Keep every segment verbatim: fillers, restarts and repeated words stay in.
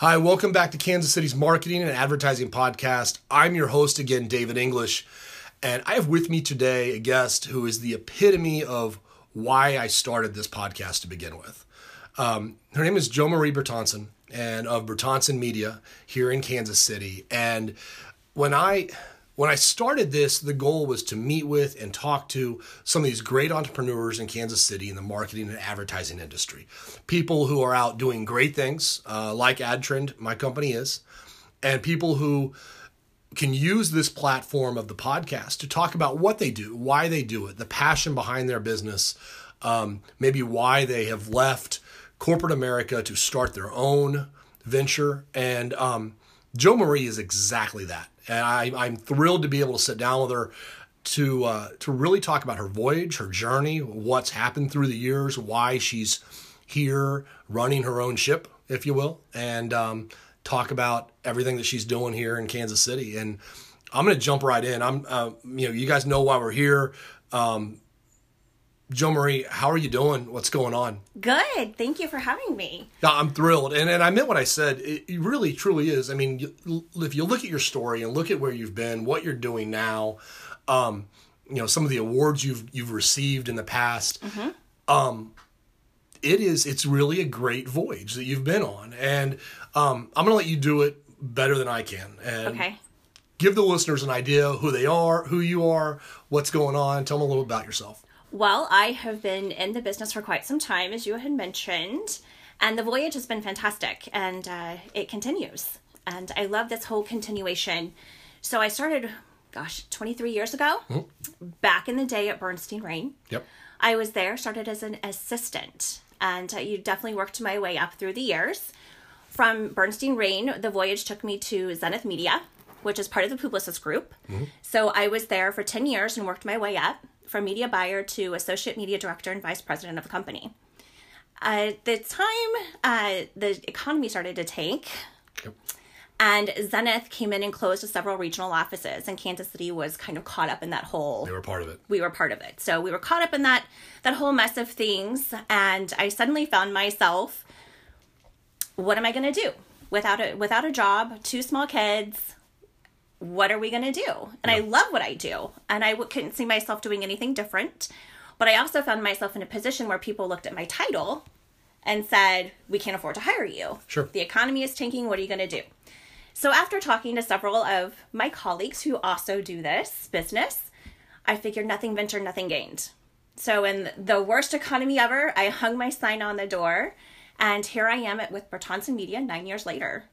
Hi, welcome back to Kansas City's Marketing and Advertising Podcast. I'm your host again, David English, and I have with me today a guest who is the epitome of why I started this podcast to begin with. Um, her name is Jo Marie Bertonson, and of Bertelson Media here in Kansas City. And when I when I started this, the goal was to meet with and talk to some of these great entrepreneurs in Kansas City in the marketing and advertising industry. People who are out doing great things, uh, like AdTrend, my company is, and people who can use this platform of the podcast to talk about what they do, why they do it, the passion behind their business, um, maybe why they have left corporate America to start their own venture. And um, Jo Marie is exactly that. And I, I'm thrilled to be able to sit down with her to uh, to really talk about her voyage, her journey, what's happened through the years, why she's here running her own ship, if you will, and um, talk about everything that she's doing here in Kansas City. And I'm going to jump right in. I'm, uh, you know, you guys know why we're here. Um, Jo Marie, how are you doing? What's going on? Good. Thank you for having me. I'm thrilled. And and I meant what I said. It really, truly is. I mean, if you look at your story and look at where you've been, what you're doing now, um, you know, some of the awards you've you've received in the past, mm-hmm. um, it is, it's really a great voyage that you've been on. And um, I'm going to let you do it better than I can. And okay. Give the listeners an idea who they are, who you are, what's going on. Tell them a little about yourself. Well, I have been in the business for quite some time, as you had mentioned, and the voyage has been fantastic, and uh, it continues, and I love this whole continuation. So I started, gosh, twenty-three years ago, mm-hmm. back in the day at Bernstein Rain. Yep. I was there, started as an assistant, and uh, you definitely worked my way up through the years. From Bernstein Rain, the voyage took me to Zenith Media, which is part of the Publicis group. Mm-hmm. So I was there for ten years and worked my way up. From media buyer to associate media director and vice president of a company. At uh, the time, uh, the economy started to tank, yep. and Zenith came in and closed several regional offices, and Kansas City was kind of caught up in that whole... They were part of it. We were part of it. So we were caught up in that that whole mess of things, and I suddenly found myself, what am I going to do? Without a, without a job, two small kids... What are we going to do? And yeah. I love what I do. And I w- couldn't see myself doing anything different. But I also found myself in a position where people looked at my title and said, we can't afford to hire you. Sure. The economy is tanking. What are you going to do? So after talking to several of my colleagues who also do this business, I figured nothing ventured, nothing gained. So in the worst economy ever, I hung my sign on the door. And here I am at, with Bertelson Media nine years later.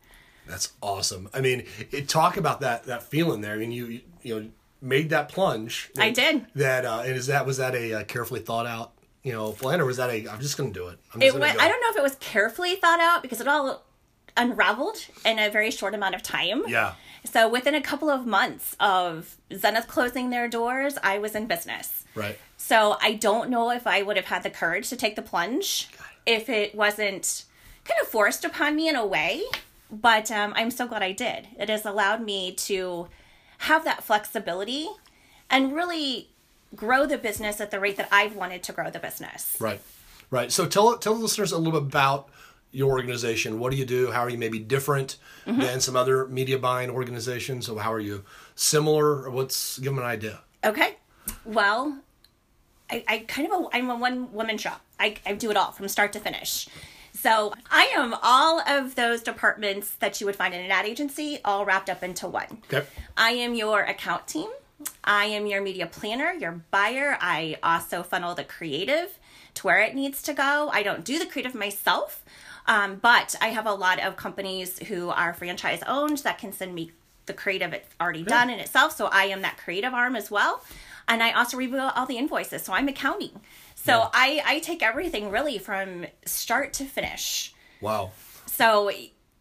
That's awesome. I mean, it, talk about that that feeling there. I mean, you you, you know made that plunge. I did. That uh, is that was that a uh, carefully thought out you know plan, or was that a I'm just going to do it? I'm just it was, go. I don't know if it was carefully thought out because it all unraveled in a very short amount of time. Yeah. So within a couple of months of Zenith closing their doors, I was in business. Right. So I don't know if I would have had the courage to take the plunge if it wasn't kind of forced upon me in a way. But um, I'm so glad I did. It has allowed me to have that flexibility and really grow the business at the rate that I've wanted to grow the business. Right, right. So tell tell the listeners a little bit about your organization. What do you do? How are you maybe different mm-hmm. than some other media buying organizations? So how are you similar? What's give them an idea? Okay. Well, I, I kind of a, I'm a one woman shop. I I do it all from start to finish. So I am all of those departments that you would find in an ad agency all wrapped up into one. Okay. I am your account team. I am your media planner, your buyer. I also funnel the creative to where it needs to go. I don't do the creative myself, um, but I have a lot of companies who are franchise owned that can send me the creative it's already yeah. done in itself. So I am that creative arm as well. And I also review all the invoices. So I'm accounting. So yeah. I, I take everything really from start to finish. Wow. So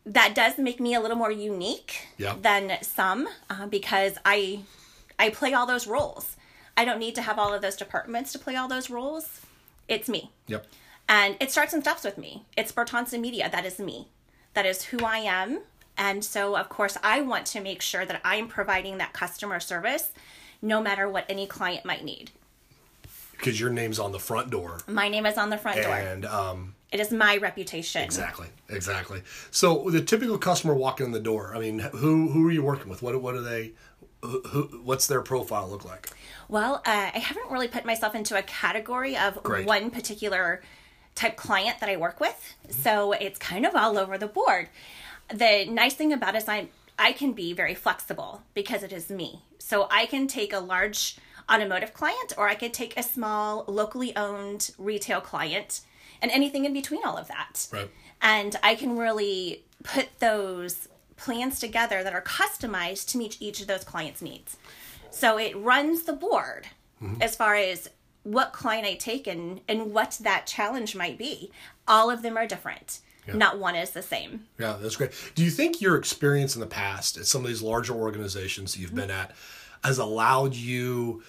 that does make me a little more unique yeah. than some uh, because I I play all those roles. I don't need to have all of those departments to play all those roles. It's me. Yep. And it starts and stops with me. It's Bertelson Media. That is me. That is who I am. And so, of course, I want to make sure that I'm providing that customer service no matter what any client might need. Because your name's on the front door. My name is on the front door. And um, It is my reputation. Exactly, exactly. So the typical customer walking in the door, I mean, who who are you working with? What what are they? Who, what's their profile look like? Well, uh, I haven't really put myself into a category of Great. one particular type client that I work with. Mm-hmm. So it's kind of all over the board. The nice thing about it is I I can be very flexible because it is me. So I can take a large automotive client, or I could take a small locally owned retail client, and anything in between all of that. Right. And I can really put those plans together that are customized to meet each of those clients' needs. So it runs the board mm-hmm. as far as what client I take and, and what that challenge might be. All of them are different. Yeah. Not one is the same. Yeah, that's great. Do you think your experience in the past at some of these larger organizations that you've mm-hmm. been at has allowed you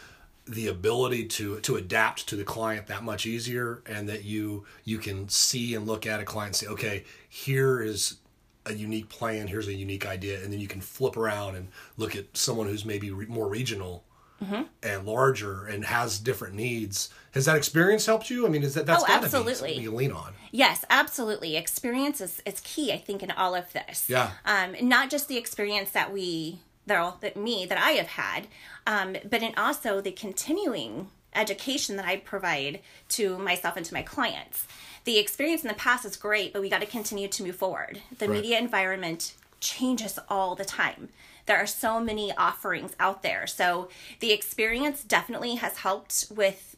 the ability to to adapt to the client that much easier, and that you you can see and look at a client and say, okay, here is a unique plan, here's a unique idea, and then you can flip around and look at someone who's maybe re- more regional mm-hmm. and larger and has different needs? Has that experience helped you? I mean, is that that's oh, absolutely you lean on? Yes, absolutely. Experience is, is key, I think, in all of this. Yeah. Um, not just the experience that we that, that me that I have had, um, but in also the continuing education that I provide to myself and to my clients. The experience in the past is great, but we got to continue to move forward. The right. media environment changes all the time. There are so many offerings out there. So the experience definitely has helped with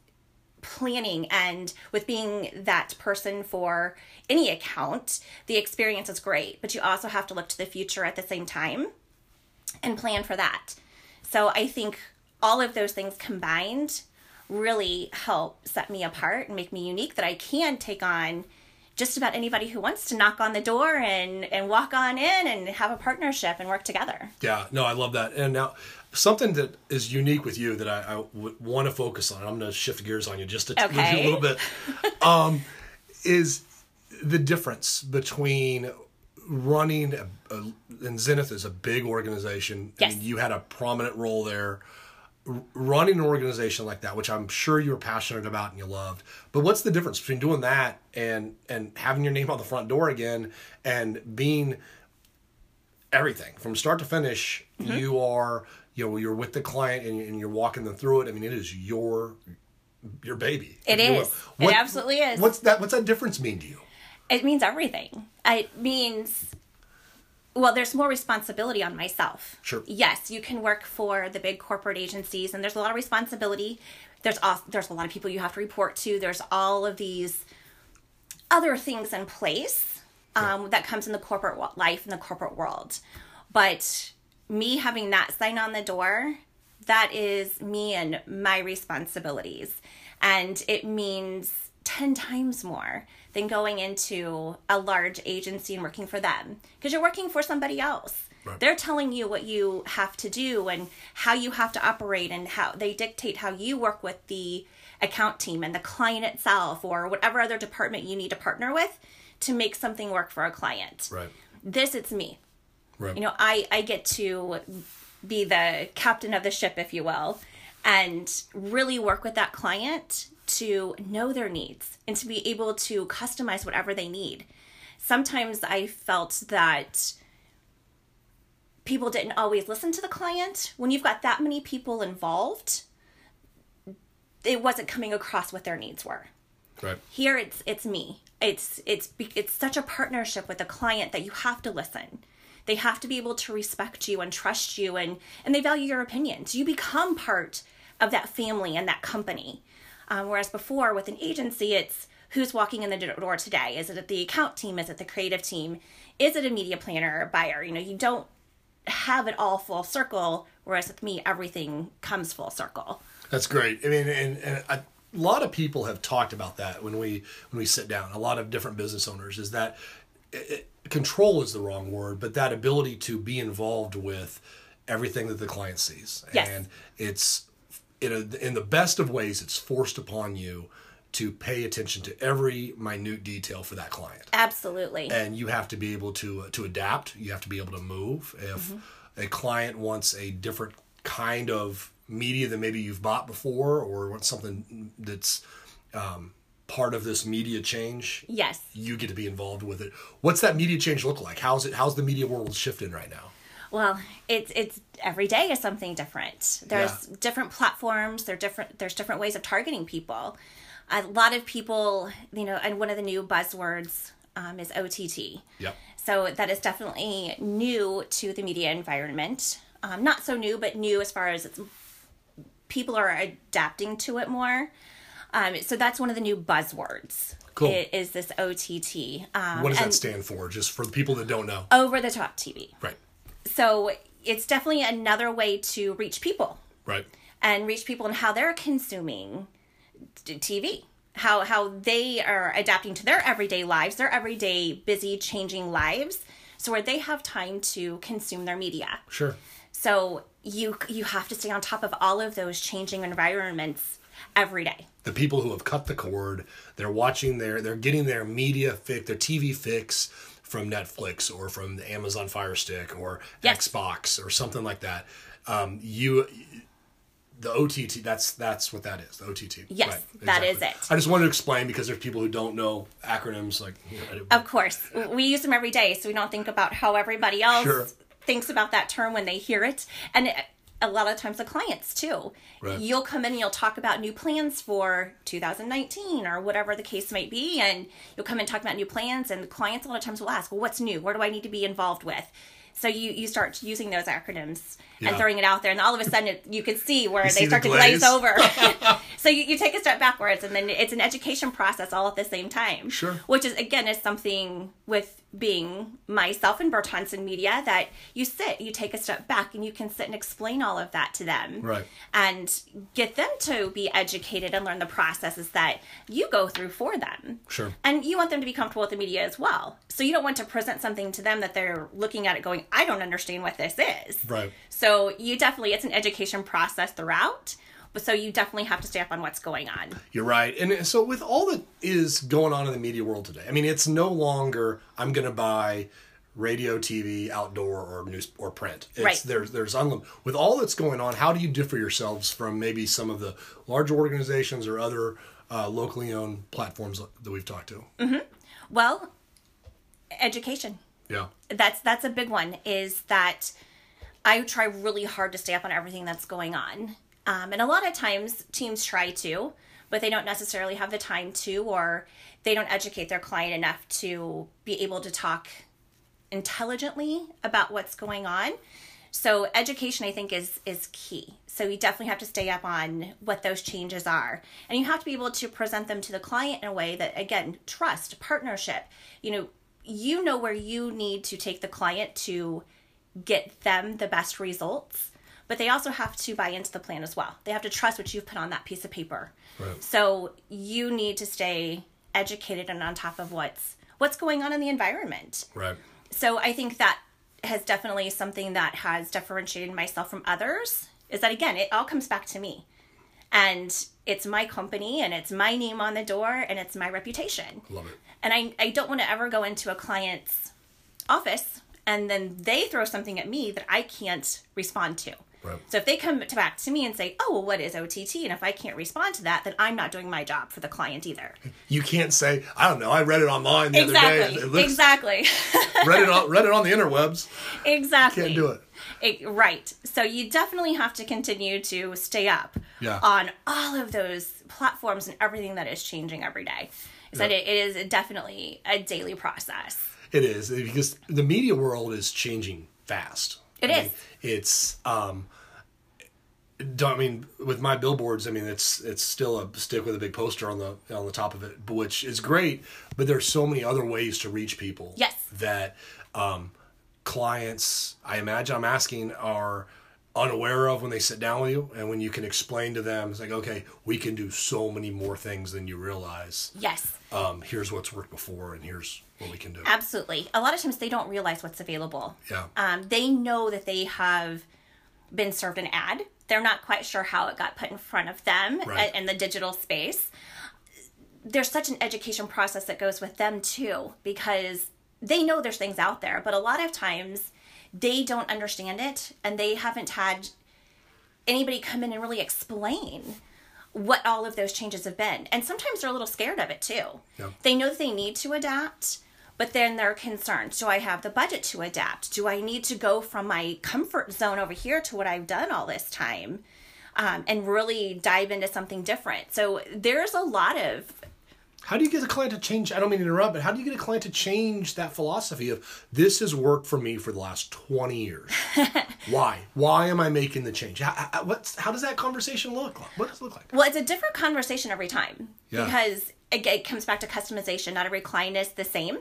planning and with being that person for any account. The experience is great, but you also have to look to the future at the same time and plan for that. So I think all of those things combined really help set me apart and make me unique, that I can take on just about anybody who wants to knock on the door and, and walk on in and have a partnership and work together. Yeah, no, I love that. And now something that is unique with you that I, I would want to focus on, I'm going to shift gears on you just to okay. move you a little bit, um, is the difference between running, a, a, and Zenith is a big organization. Yes. I mean, you had a prominent role there. Running an organization like that, which I'm sure you were passionate about and you loved, but what's the difference between doing that and and having your name on the front door again and being everything from start to finish? Mm-hmm. You are, you know, you're with the client and, and you're walking them through it. I mean, it is your your baby. It I mean, is. What, it absolutely is. What's that? What's that difference mean to you? It means everything. It means. Well, there's more responsibility on myself. Sure. Yes, you can work for the big corporate agencies, and there's a lot of responsibility. There's also, there's a lot of people you have to report to. There's all of these other things in place um, yeah. that comes in the corporate life and the corporate world. But me having that sign on the door, that is me and my responsibilities. And it means ten times more than going into a large agency and working for them, because you're working for somebody else. Right. They're telling you what you have to do and how you have to operate, and how they dictate how you work with the account team and the client itself, or whatever other department you need to partner with to make something work for a client. Right. This, it's me. Right. You know, I, I get to be the captain of the ship, if you will, and really work with that client to know their needs and to be able to customize whatever they need. Sometimes I felt that people didn't always listen to the client. When you've got that many people involved, it wasn't coming across what their needs were. Right. Here it's it's me. It's it's it's such a partnership with the client that you have to listen. They have to be able to respect you and trust you, and and they value your opinions. You become part of that family and that company. Um, whereas before, with an agency, it's who's walking in the door today. Is it the account team? Is it the creative team? Is it a media planner or buyer? You know, you don't have it all full circle, whereas with me, everything comes full circle. That's great. I mean, and, and a lot of people have talked about that when we when we sit down. A lot of different business owners is that it, control is the wrong word, but that ability to be involved with everything that the client sees. Yes. And it's... In, a, in the best of ways, it's forced upon you to pay attention to every minute detail for that client. Absolutely. And you have to be able to uh, to adapt. You have to be able to move. If mm-hmm. a client wants a different kind of media than maybe you've bought before, or wants something that's um, part of this media change. Yes. You get to be involved with it. What's that media change look like? How's it? How's the media world shifting right now? Well, it's it's every day is something different. There's yeah. different platforms. There different. There's different ways of targeting people. A lot of people, you know, and one of the new buzzwords um, is O T T. Yep. So that is definitely new to the media environment. Um, not so new, but new as far as it's, people are adapting to it more. Um, so that's one of the new buzzwords. Cool. It is this O T T. Um, what does that stand for? Just for the people that don't know. Over the top T V. Right. So it's definitely another way to reach people. Right. And reach people in how they're consuming T V, how how they are adapting to their everyday lives, their everyday busy changing lives, so where they have time to consume their media. Sure. So you you have to stay on top of all of those changing environments every day. The people who have cut the cord, they're watching their, they're getting their media fix, their T V fix from Netflix or from the Amazon Fire Stick or yes. Xbox or something like that. Um, you... The O T T, that's that's what that is, the O T T. Yes, right, exactly. That is it. I just wanted to explain because there's people who don't know acronyms. like. You know, of course. We use them every day, so we don't think about how everybody else sure. thinks about that term when they hear it. And it, a lot of times the clients, too. Right. You'll come in and you'll talk about new plans for two thousand nineteen or whatever the case might be, and you'll come and talk about new plans, and the clients a lot of times will ask, well, what's new? Where do I need to be involved with? So you, you start using those acronyms yeah. and throwing it out there. And all of a sudden, it, you can see where you they see start the glaze. to glaze over. So you, you take a step backwards. And then it's an education process all at the same time. Sure. Which is, again, is something with being myself and Bertelson Media that you sit, you take a step back, and you can sit and explain all of that to them. Right. And get them to be educated and learn the processes that you go through for them. Sure. And you want them to be comfortable with the media as well. So you don't want to present something to them that they're looking at it going, I don't understand what this is. Right. So you definitely, it's an education process throughout. So you definitely have to stay up on what's going on. You're right. And so with all that is going on in the media world today, I mean, it's no longer, I'm going to buy radio, T V, outdoor, or news or print. It's, right. There's, there's unlim- with all that's going on, how do you differ yourselves from maybe some of the larger organizations or other uh, locally owned platforms that we've talked to? Mm-hmm. Well, education. Yeah. That's that's a big one, is that I try really hard to stay up on everything that's going on. Um, and a lot of times teams try to, but they don't necessarily have the time to, or they don't educate their client enough to be able to talk intelligently about what's going on. So education, I think, is is key. So you definitely have to stay up on what those changes are. And you have to be able to present them to the client in a way that, again, trust, partnership, you know, you know where you need to take the client to get them the best results, but they also have to buy into the plan as well. They have to trust what you've put on that piece of paper. Right. So you need to stay educated and on top of what's what's going on in the environment. Right. So I think that has definitely something that has differentiated myself from others, is that, again, it all comes back to me. And it's my company, and it's my name on the door, and it's my reputation. Love it. And I, I don't want to ever go into a client's office and then they throw something at me that I can't respond to. Right. So if they come back to me and say, oh, well, what is O T T? And if I can't respond to that, then I'm not doing my job for the client either. You can't say, I don't know, I read it online the exactly. other day. It looks, exactly. read, it on, read it on the interwebs. Exactly. You can't do it. It, right. So you definitely have to continue to stay up yeah. on all of those platforms and everything that is changing every day. So yeah. it, it is definitely a daily process. It is, because the media world is changing fast. It I is. Mean, it's, um, I mean, with my billboards, I mean, it's it's still a stick with a big poster on the on the top of it, which is great. But there's so many other ways to reach people. Yes. That um, clients, I imagine, I'm asking, are unaware of when they sit down with you, and when you can explain to them, it's like, okay, we can do so many more things than you realize. Yes. Um, here's what's worked before, and here's what we can do. Absolutely. A lot of times they don't realize what's available. Yeah. Um, they know that they have been served an ad. They're not quite sure how it got put in front of them right. in the digital space. There's such an education process that goes with them too, because they know there's things out there, but a lot of times they don't understand it, and they haven't had anybody come in and really explain what all of those changes have been. And sometimes they're a little scared of it too. Yeah. They know that they need to adapt, but then they're concerned. Do I have the budget to adapt? Do I need to go from my comfort zone over here to what I've done all this time um, and really dive into something different? So there's a lot of... How do you get a client to change? I don't mean to interrupt, but how do you get a client to change that philosophy of this has worked for me for the last twenty years? Why? Why am I making the change? How, what's, how does that conversation look? What does it look like? Well, it's a different conversation every time yeah. because it, it comes back to customization. Not every client is the same.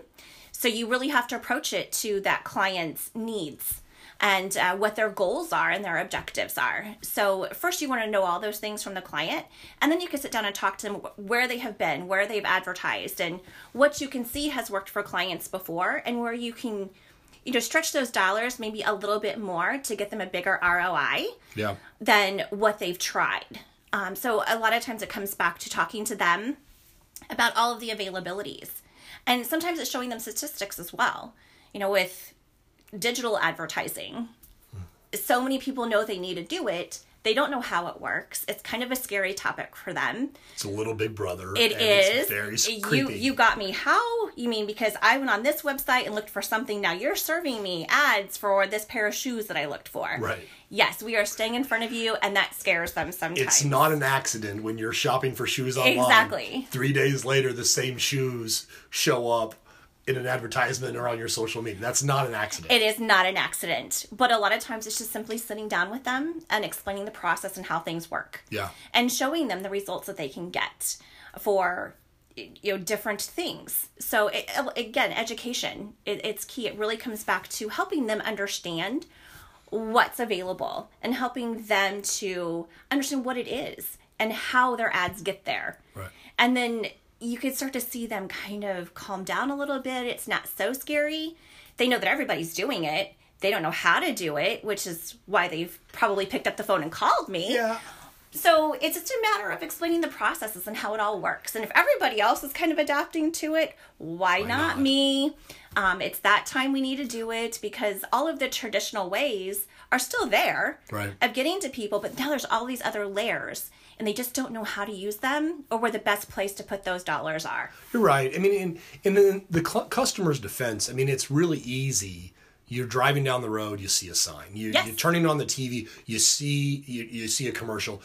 So you really have to approach it to that client's needs and uh, what their goals are and their objectives are. So first you want to know all those things from the client, and then you can sit down and talk to them where they have been, where they've advertised, and what you can see has worked for clients before, and where you can, you know, stretch those dollars maybe a little bit more to get them a bigger R O I yeah. than what they've tried. Um, so a lot of times it comes back to talking to them about all of the availabilities. And sometimes it's showing them statistics as well, you know, with digital advertising. So many people know they need to do it. They don't know how it works. It's kind of a scary topic for them. It's a little big brother. It is. It's very creepy. You, you got me. How? You mean because I went on this website and looked for something. Now you're serving me ads for this pair of shoes that I looked for. Right. Yes, we are staying in front of you, and that scares them sometimes. It's not an accident when you're shopping for shoes online. Exactly. Three days later, the same shoes show up in an advertisement or on your social media. That's not an accident. It is not an accident. But a lot of times it's just simply sitting down with them and explaining the process and how things work. Yeah. And showing them the results that they can get for, you know, different things. So it, again, education, it, it's key. It really comes back to helping them understand what's available and helping them to understand what it is and how their ads get there. Right. And then you can start to see them kind of calm down a little bit. It's not so scary. They know that everybody's doing it. They don't know how to do it, which is why they've probably picked up the phone and called me. Yeah. So it's just a matter of explaining the processes and how it all works. And if everybody else is kind of adapting to it, why, why not, not me? Um, it's that time we need to do it, because all of the traditional ways are still there right. of getting to people, but now there's all these other layers. And they just don't know how to use them or where the best place to put those dollars are. You're right. I mean, in, in the customer's defense, I mean, it's really easy. You're driving down the road, you see a sign. You, yes. You're turning on the T V, you see you, you see a commercial.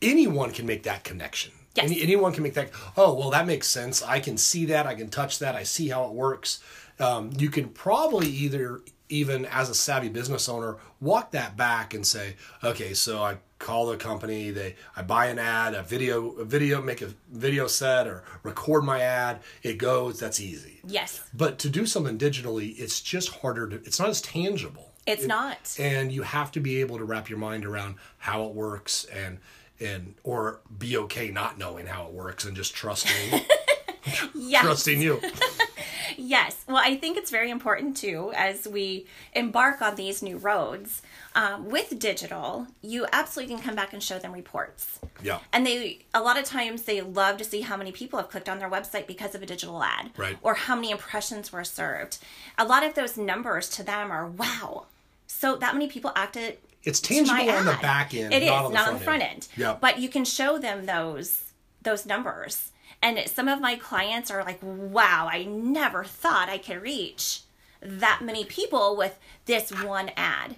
Anyone can make that connection. Yes. Any, anyone can make that, oh, well, that makes sense. I can see that. I can touch that. I see how it works. Um, you can probably either... even as a savvy business owner, walk that back and say, okay, so I call the company, they, I buy an ad, a video, a video, make a video set or record my ad, it goes, that's easy. Yes. But to do something digitally, it's just harder to, it's not as tangible. It's it, not. And you have to be able to wrap your mind around how it works and, and, or be okay not knowing how it works and just trusting, yes. trusting you. Yes. Well, I think it's very important, too, as we embark on these new roads. Um, with digital, you absolutely can come back and show them reports. Yeah. And they, a lot of times, they love to see how many people have clicked on their website because of a digital ad. Right. Or how many impressions were served. A lot of those numbers to them are, wow, so that many people acted It's tangible to my on ad. The back end, it not is, on the not front on the front end. end. Yeah. But you can show them those those numbers. And some of my clients are like, wow, I never thought I could reach that many people with this one ad.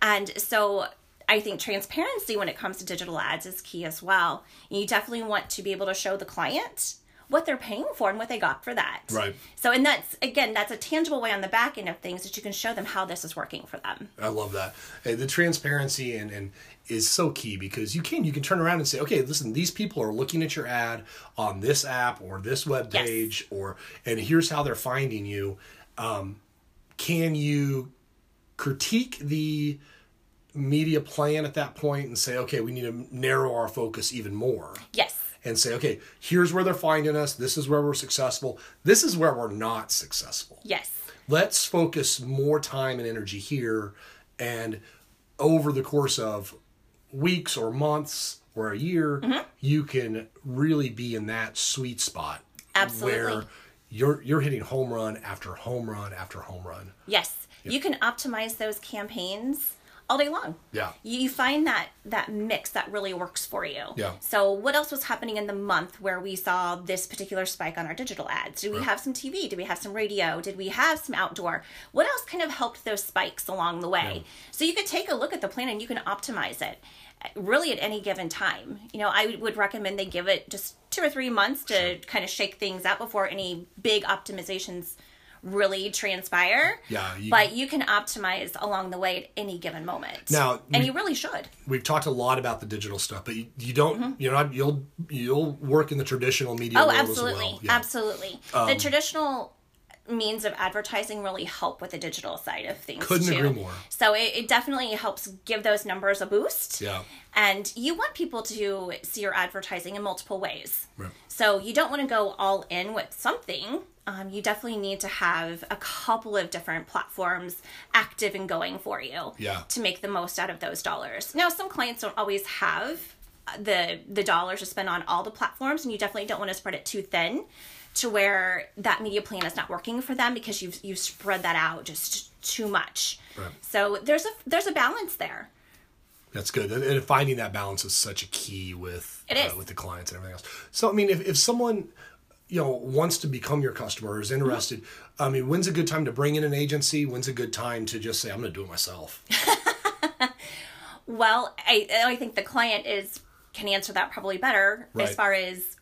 And so I think transparency when it comes to digital ads is key as well. You definitely want to be able to show the client what they're paying for and what they got for that. Right. So, and that's, again, that's a tangible way on the back end of things that you can show them how this is working for them. I love that. The transparency and, and is so key, because you can, you can turn around and say, okay, listen, these people are looking at your ad on this app or this web page, yes. or, and here's how they're finding you. Um, can you critique the media plan at that point and say, okay, we need to narrow our focus even more? Yes. And say, okay, here's where they're finding us. This is where we're successful. This is where we're not successful. Yes. Let's focus more time and energy here. And over the course of weeks or months or a year, mm-hmm. you can really be in that sweet spot. Absolutely. Where you're, you're hitting home run after home run after home run. Yes. Yep. You can optimize those campaigns all day long. Yeah. You find that, that mix that really works for you. Yeah. So what else was happening in the month where we saw this particular spike on our digital ads? Did we yeah. have some T V? Did we have some radio? Did we have some outdoor? What else kind of helped those spikes along the way? Yeah. So you could take a look at the plan and you can optimize it really at any given time. You know, I would recommend they give it just two or three months to sure. kind of shake things out before any big optimizations really transpire. Yeah, you, but you can optimize along the way at any given moment. Now, and we, you really should. We've talked a lot about the digital stuff, but you, you don't, mm-hmm. you know, you'll you'll work in the traditional media oh, world absolutely. as well. Yeah. Absolutely, um, the traditional means of advertising really help with the digital side of things. Couldn't too. agree more. So it, it definitely helps give those numbers a boost. Yeah. And you want people to see your advertising in multiple ways. Right. So you don't want to go all in with something. Um, you definitely need to have a couple of different platforms active and going for you yeah. to make the most out of those dollars. Now, some clients don't always have the the dollars to spend on all the platforms, and you definitely don't want to spread it too thin to where that media plan is not working for them because you've you've spread that out just too much. Right. So there's a there's a balance there. That's good. And finding that balance is such a key with uh, with the clients and everything else. So I mean, if if someone you know, wants to become your customer, is interested. Mm-hmm. I mean, when's a good time to bring in an agency? When's a good time to just say, I'm going to do it myself? Well, I, I think the client is can answer that probably better right. as far as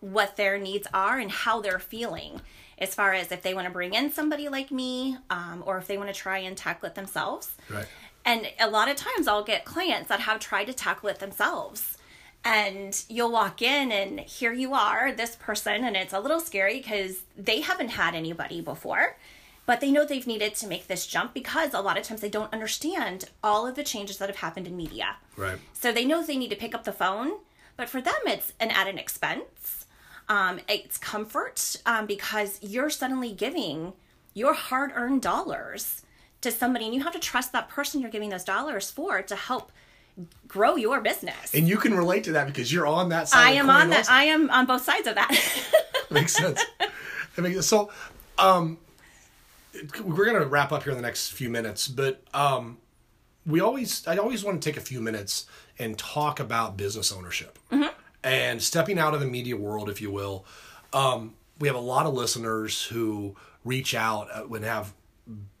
what their needs are and how they're feeling, as far as if they want to bring in somebody like me um, or if they want to try and tackle it themselves. Right. And a lot of times I'll get clients that have tried to tackle it themselves. And you'll walk in and here you are, this person, and it's a little scary because they haven't had anybody before, but they know they've needed to make this jump because a lot of times they don't understand all of the changes that have happened in media. Right. So they know they need to pick up the phone, but for them it's an added expense. Um, it's comfort um, because you're suddenly giving your hard-earned dollars to somebody, and you have to trust that person you're giving those dollars for to help grow your business. And you can relate to that because you're on that side. I am on that. I am on both sides of that. Makes sense. I mean, so um, we're going to wrap up here in the next few minutes, but um, we always, I always want to take a few minutes and talk about business ownership mm-hmm. and stepping out of the media world, if you will. Um, we have a lot of listeners who reach out when have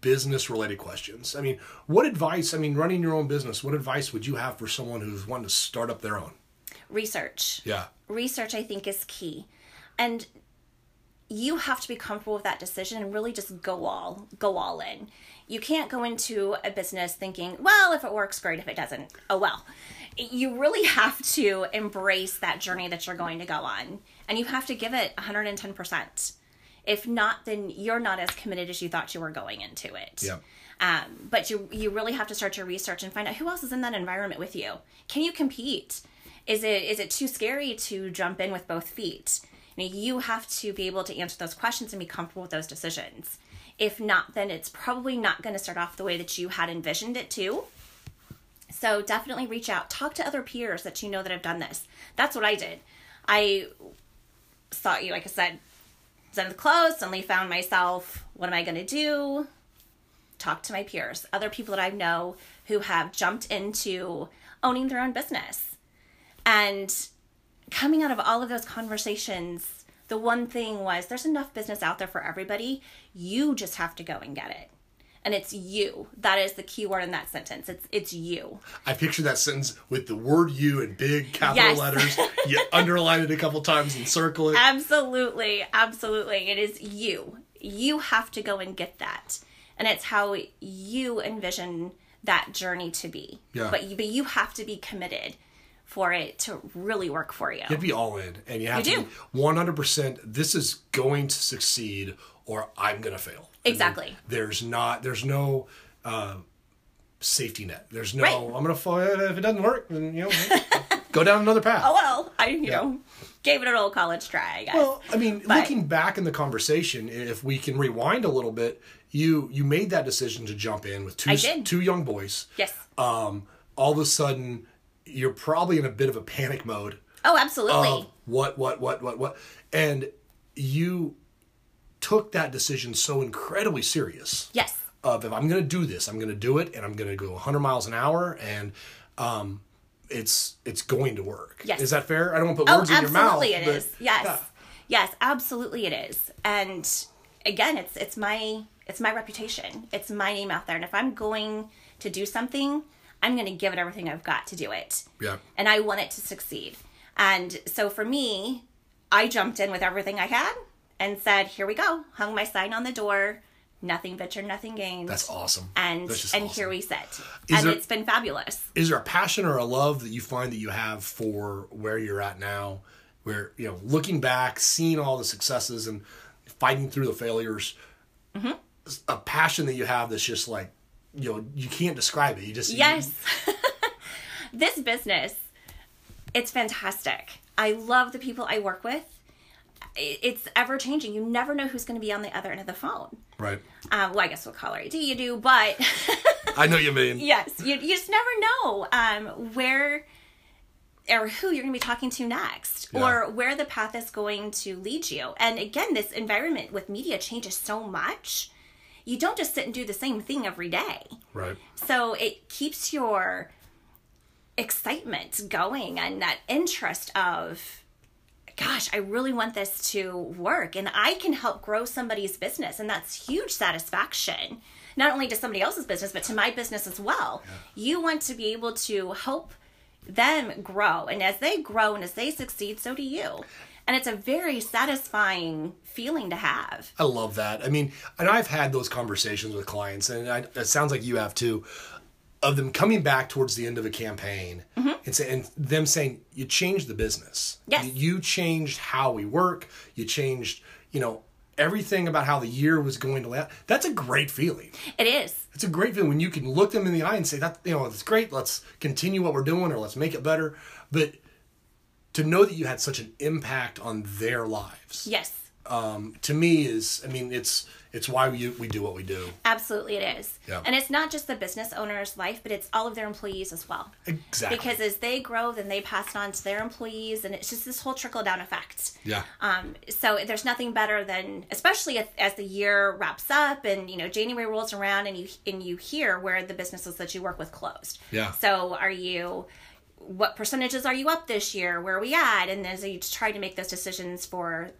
business related questions. I mean, what advice, I mean, running your own business, what advice would you have for someone who's wanting to start up their own? Research. Yeah. Research, I think, is key. And you have to be comfortable with that decision and really just go all, go all in. You can't go into a business thinking, well, if it works, great. If it doesn't, oh, well. You really have to embrace that journey that you're going to go on. And you have to give it one hundred ten percent. If not, then you're not as committed as you thought you were going into it. Yeah. Um, but you you really have to start your research and find out who else is in that environment with you. Can you compete? Is it is it too scary to jump in with both feet? You know, you have to be able to answer those questions and be comfortable with those decisions. If not, then it's probably not going to start off the way that you had envisioned it to. So definitely reach out. Talk to other peers that you know that have done this. That's what I did. I saw you, like I said, Zenith closed, suddenly found myself, what am I going to do? Talk to my peers, other people that I know who have jumped into owning their own business. And coming out of all of those conversations, the one thing was there's enough business out there for everybody. You just have to go and get it. And it's you. That is the key word in that sentence. It's it's you. I picture that sentence with the word you in big capital yes. letters. You underline it a couple times and circle it. Absolutely. Absolutely. It is you. You have to go and get that. And it's how you envision that journey to be. Yeah. But you, but you have to be committed for it to really work for you. You have to be all in. And you have you to do. be one hundred percent. This is going to succeed or I'm going to fail. Exactly. I mean, there's not, there's no uh, safety net. There's no, right. I'm going to fall. If it doesn't work, then, you know, go down another path. Oh, well, I, you yeah. know, gave it an old college try, I guess. Well, I mean, but looking back in the conversation, if we can rewind a little bit, you, you made that decision to jump in with two, two young boys. Yes. Um, all of a sudden, you're probably in a bit of a panic mode. Oh, absolutely. Of what, what, what, what, what. And you took that decision so incredibly serious. Yes. of if I'm going to do this, I'm going to do it, and I'm going to go one hundred miles an hour, and um, it's it's going to work. Yes. Is that fair? I don't want to put words oh, in your mouth. Absolutely it but, is. Yes. Yeah. Yes, absolutely it is. And again, it's it's my it's my reputation. It's my name out there. And if I'm going to do something, I'm going to give it everything I've got to do it. Yeah. And I want it to succeed. And so for me, I jumped in with everything I had and said, here we go. Hung my sign on the door. Nothing ventured, nothing gained. That's awesome. And That's just and awesome. Here we sit. Is and there, it's been fabulous. Is there a passion or a love that you find that you have for where you're at now? Where, you know, looking back, seeing all the successes and fighting through the failures, mm-hmm. a passion that you have that's just like, you know, you can't describe it. You just yes. You... This business, it's fantastic. I love the people I work with. It's ever changing. You never know who's going to be on the other end of the phone. Right. Um, well, I guess what caller I D you do, but I know you mean. Yes, you you just never know um, where or who you're going to be talking to next, yeah. or where the path is going to lead you. And again, this environment with media changes so much. You don't just sit and do the same thing every day. Right. So it keeps your excitement going and that interest of, gosh, I really want this to work. And I can help grow somebody's business. And that's huge satisfaction, not only to somebody else's business, but to my business as well. Yeah. You want to be able to help them grow. And as they grow and as they succeed, so do you. And it's a very satisfying feeling to have. I love that. I mean, and I've had those conversations with clients, and I, it sounds like you have too, of them coming back towards the end of a campaign mm-hmm. and, say, and them saying, you changed the business. Yes. You changed how we work. You changed, you know, everything about how the year was going to last. That's a great feeling. It is. It's a great feeling when you can look them in the eye and say, that, you know, it's great. Let's continue what we're doing, or let's make it better. But to know that you had such an impact on their lives. Yes. Um, to me is, I mean, it's it's why we we do what we do. Absolutely it is. Yeah. And it's not just the business owner's life, but it's all of their employees as well. Exactly. Because as they grow, then they pass it on to their employees, and it's just this whole trickle-down effect. Yeah. Um. So there's nothing better than, especially as, as the year wraps up and, you know, January rolls around and you, and you hear where the businesses that you work with closed. Yeah. So are you... what percentages are you up this year? Where are we at? And as you try to make those decisions for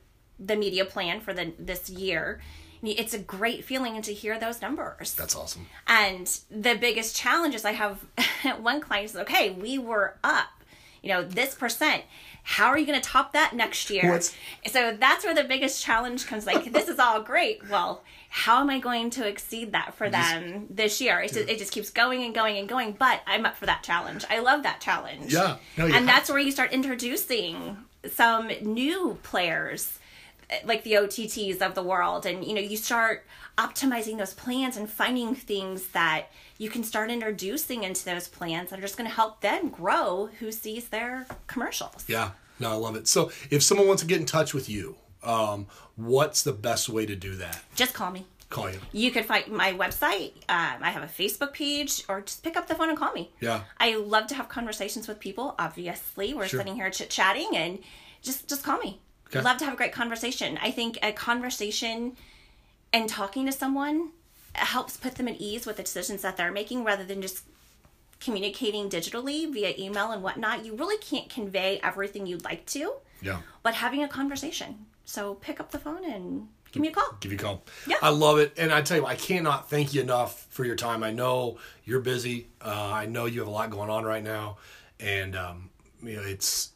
the media plan for the this year, it's a great feeling to hear those numbers. That's awesome. And the biggest challenges I have, one client says, okay, we were up, you know, this percent. How are you going to top that next year? What? So that's where the biggest challenge comes. Like, this is all great. Well, how am I going to exceed that for them this year? It just, it just keeps going and going and going. But I'm up for that challenge. I love that challenge. Yeah. No, and have. That's where you start introducing some new players, like the O T Ts of the world. And, you know, you start optimizing those plans and finding things that you can start introducing into those plans that are just going to help them grow who sees their commercials. Yeah. No, I love it. So if someone wants to get in touch with you, um, what's the best way to do that? Just call me. Call you. You could find my website. Um, I have a Facebook page, or just pick up the phone and call me. Yeah. I love to have conversations with people. Obviously, we're sure. sitting here chit-chatting, and just, just call me. Okay. Love to have a great conversation. I think a conversation and talking to someone helps put them at ease with the decisions that they're making, rather than just communicating digitally via email and whatnot. You really can't convey everything you'd like to. Yeah. But having a conversation. So pick up the phone and give me a call. Give you a call. Yeah. I love it. And I tell you what, I cannot thank you enough for your time. I know you're busy. Uh, I know you have a lot going on right now. And um, you know, it's...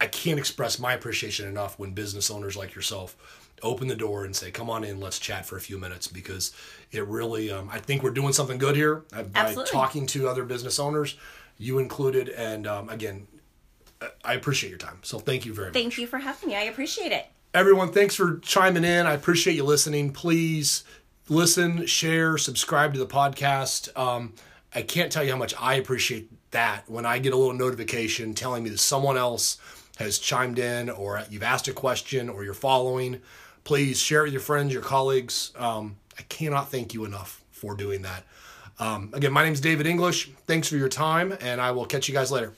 I can't express my appreciation enough when business owners like yourself open the door and say, come on in, let's chat for a few minutes, because it really, um, I think we're doing something good here by Absolutely. Talking to other business owners, you included. And um, again, I appreciate your time. So thank you very much. Thank you for having me. I appreciate it. Everyone, thanks for chiming in. I appreciate you listening. Please listen, share, subscribe to the podcast. Um, I can't tell you how much I appreciate that when I get a little notification telling me that someone else has chimed in, or you've asked a question, or you're following. Please share it with your friends, your colleagues. Um, I cannot thank you enough for doing that. Um, again, my name is David English. Thanks for your time, and I will catch you guys later.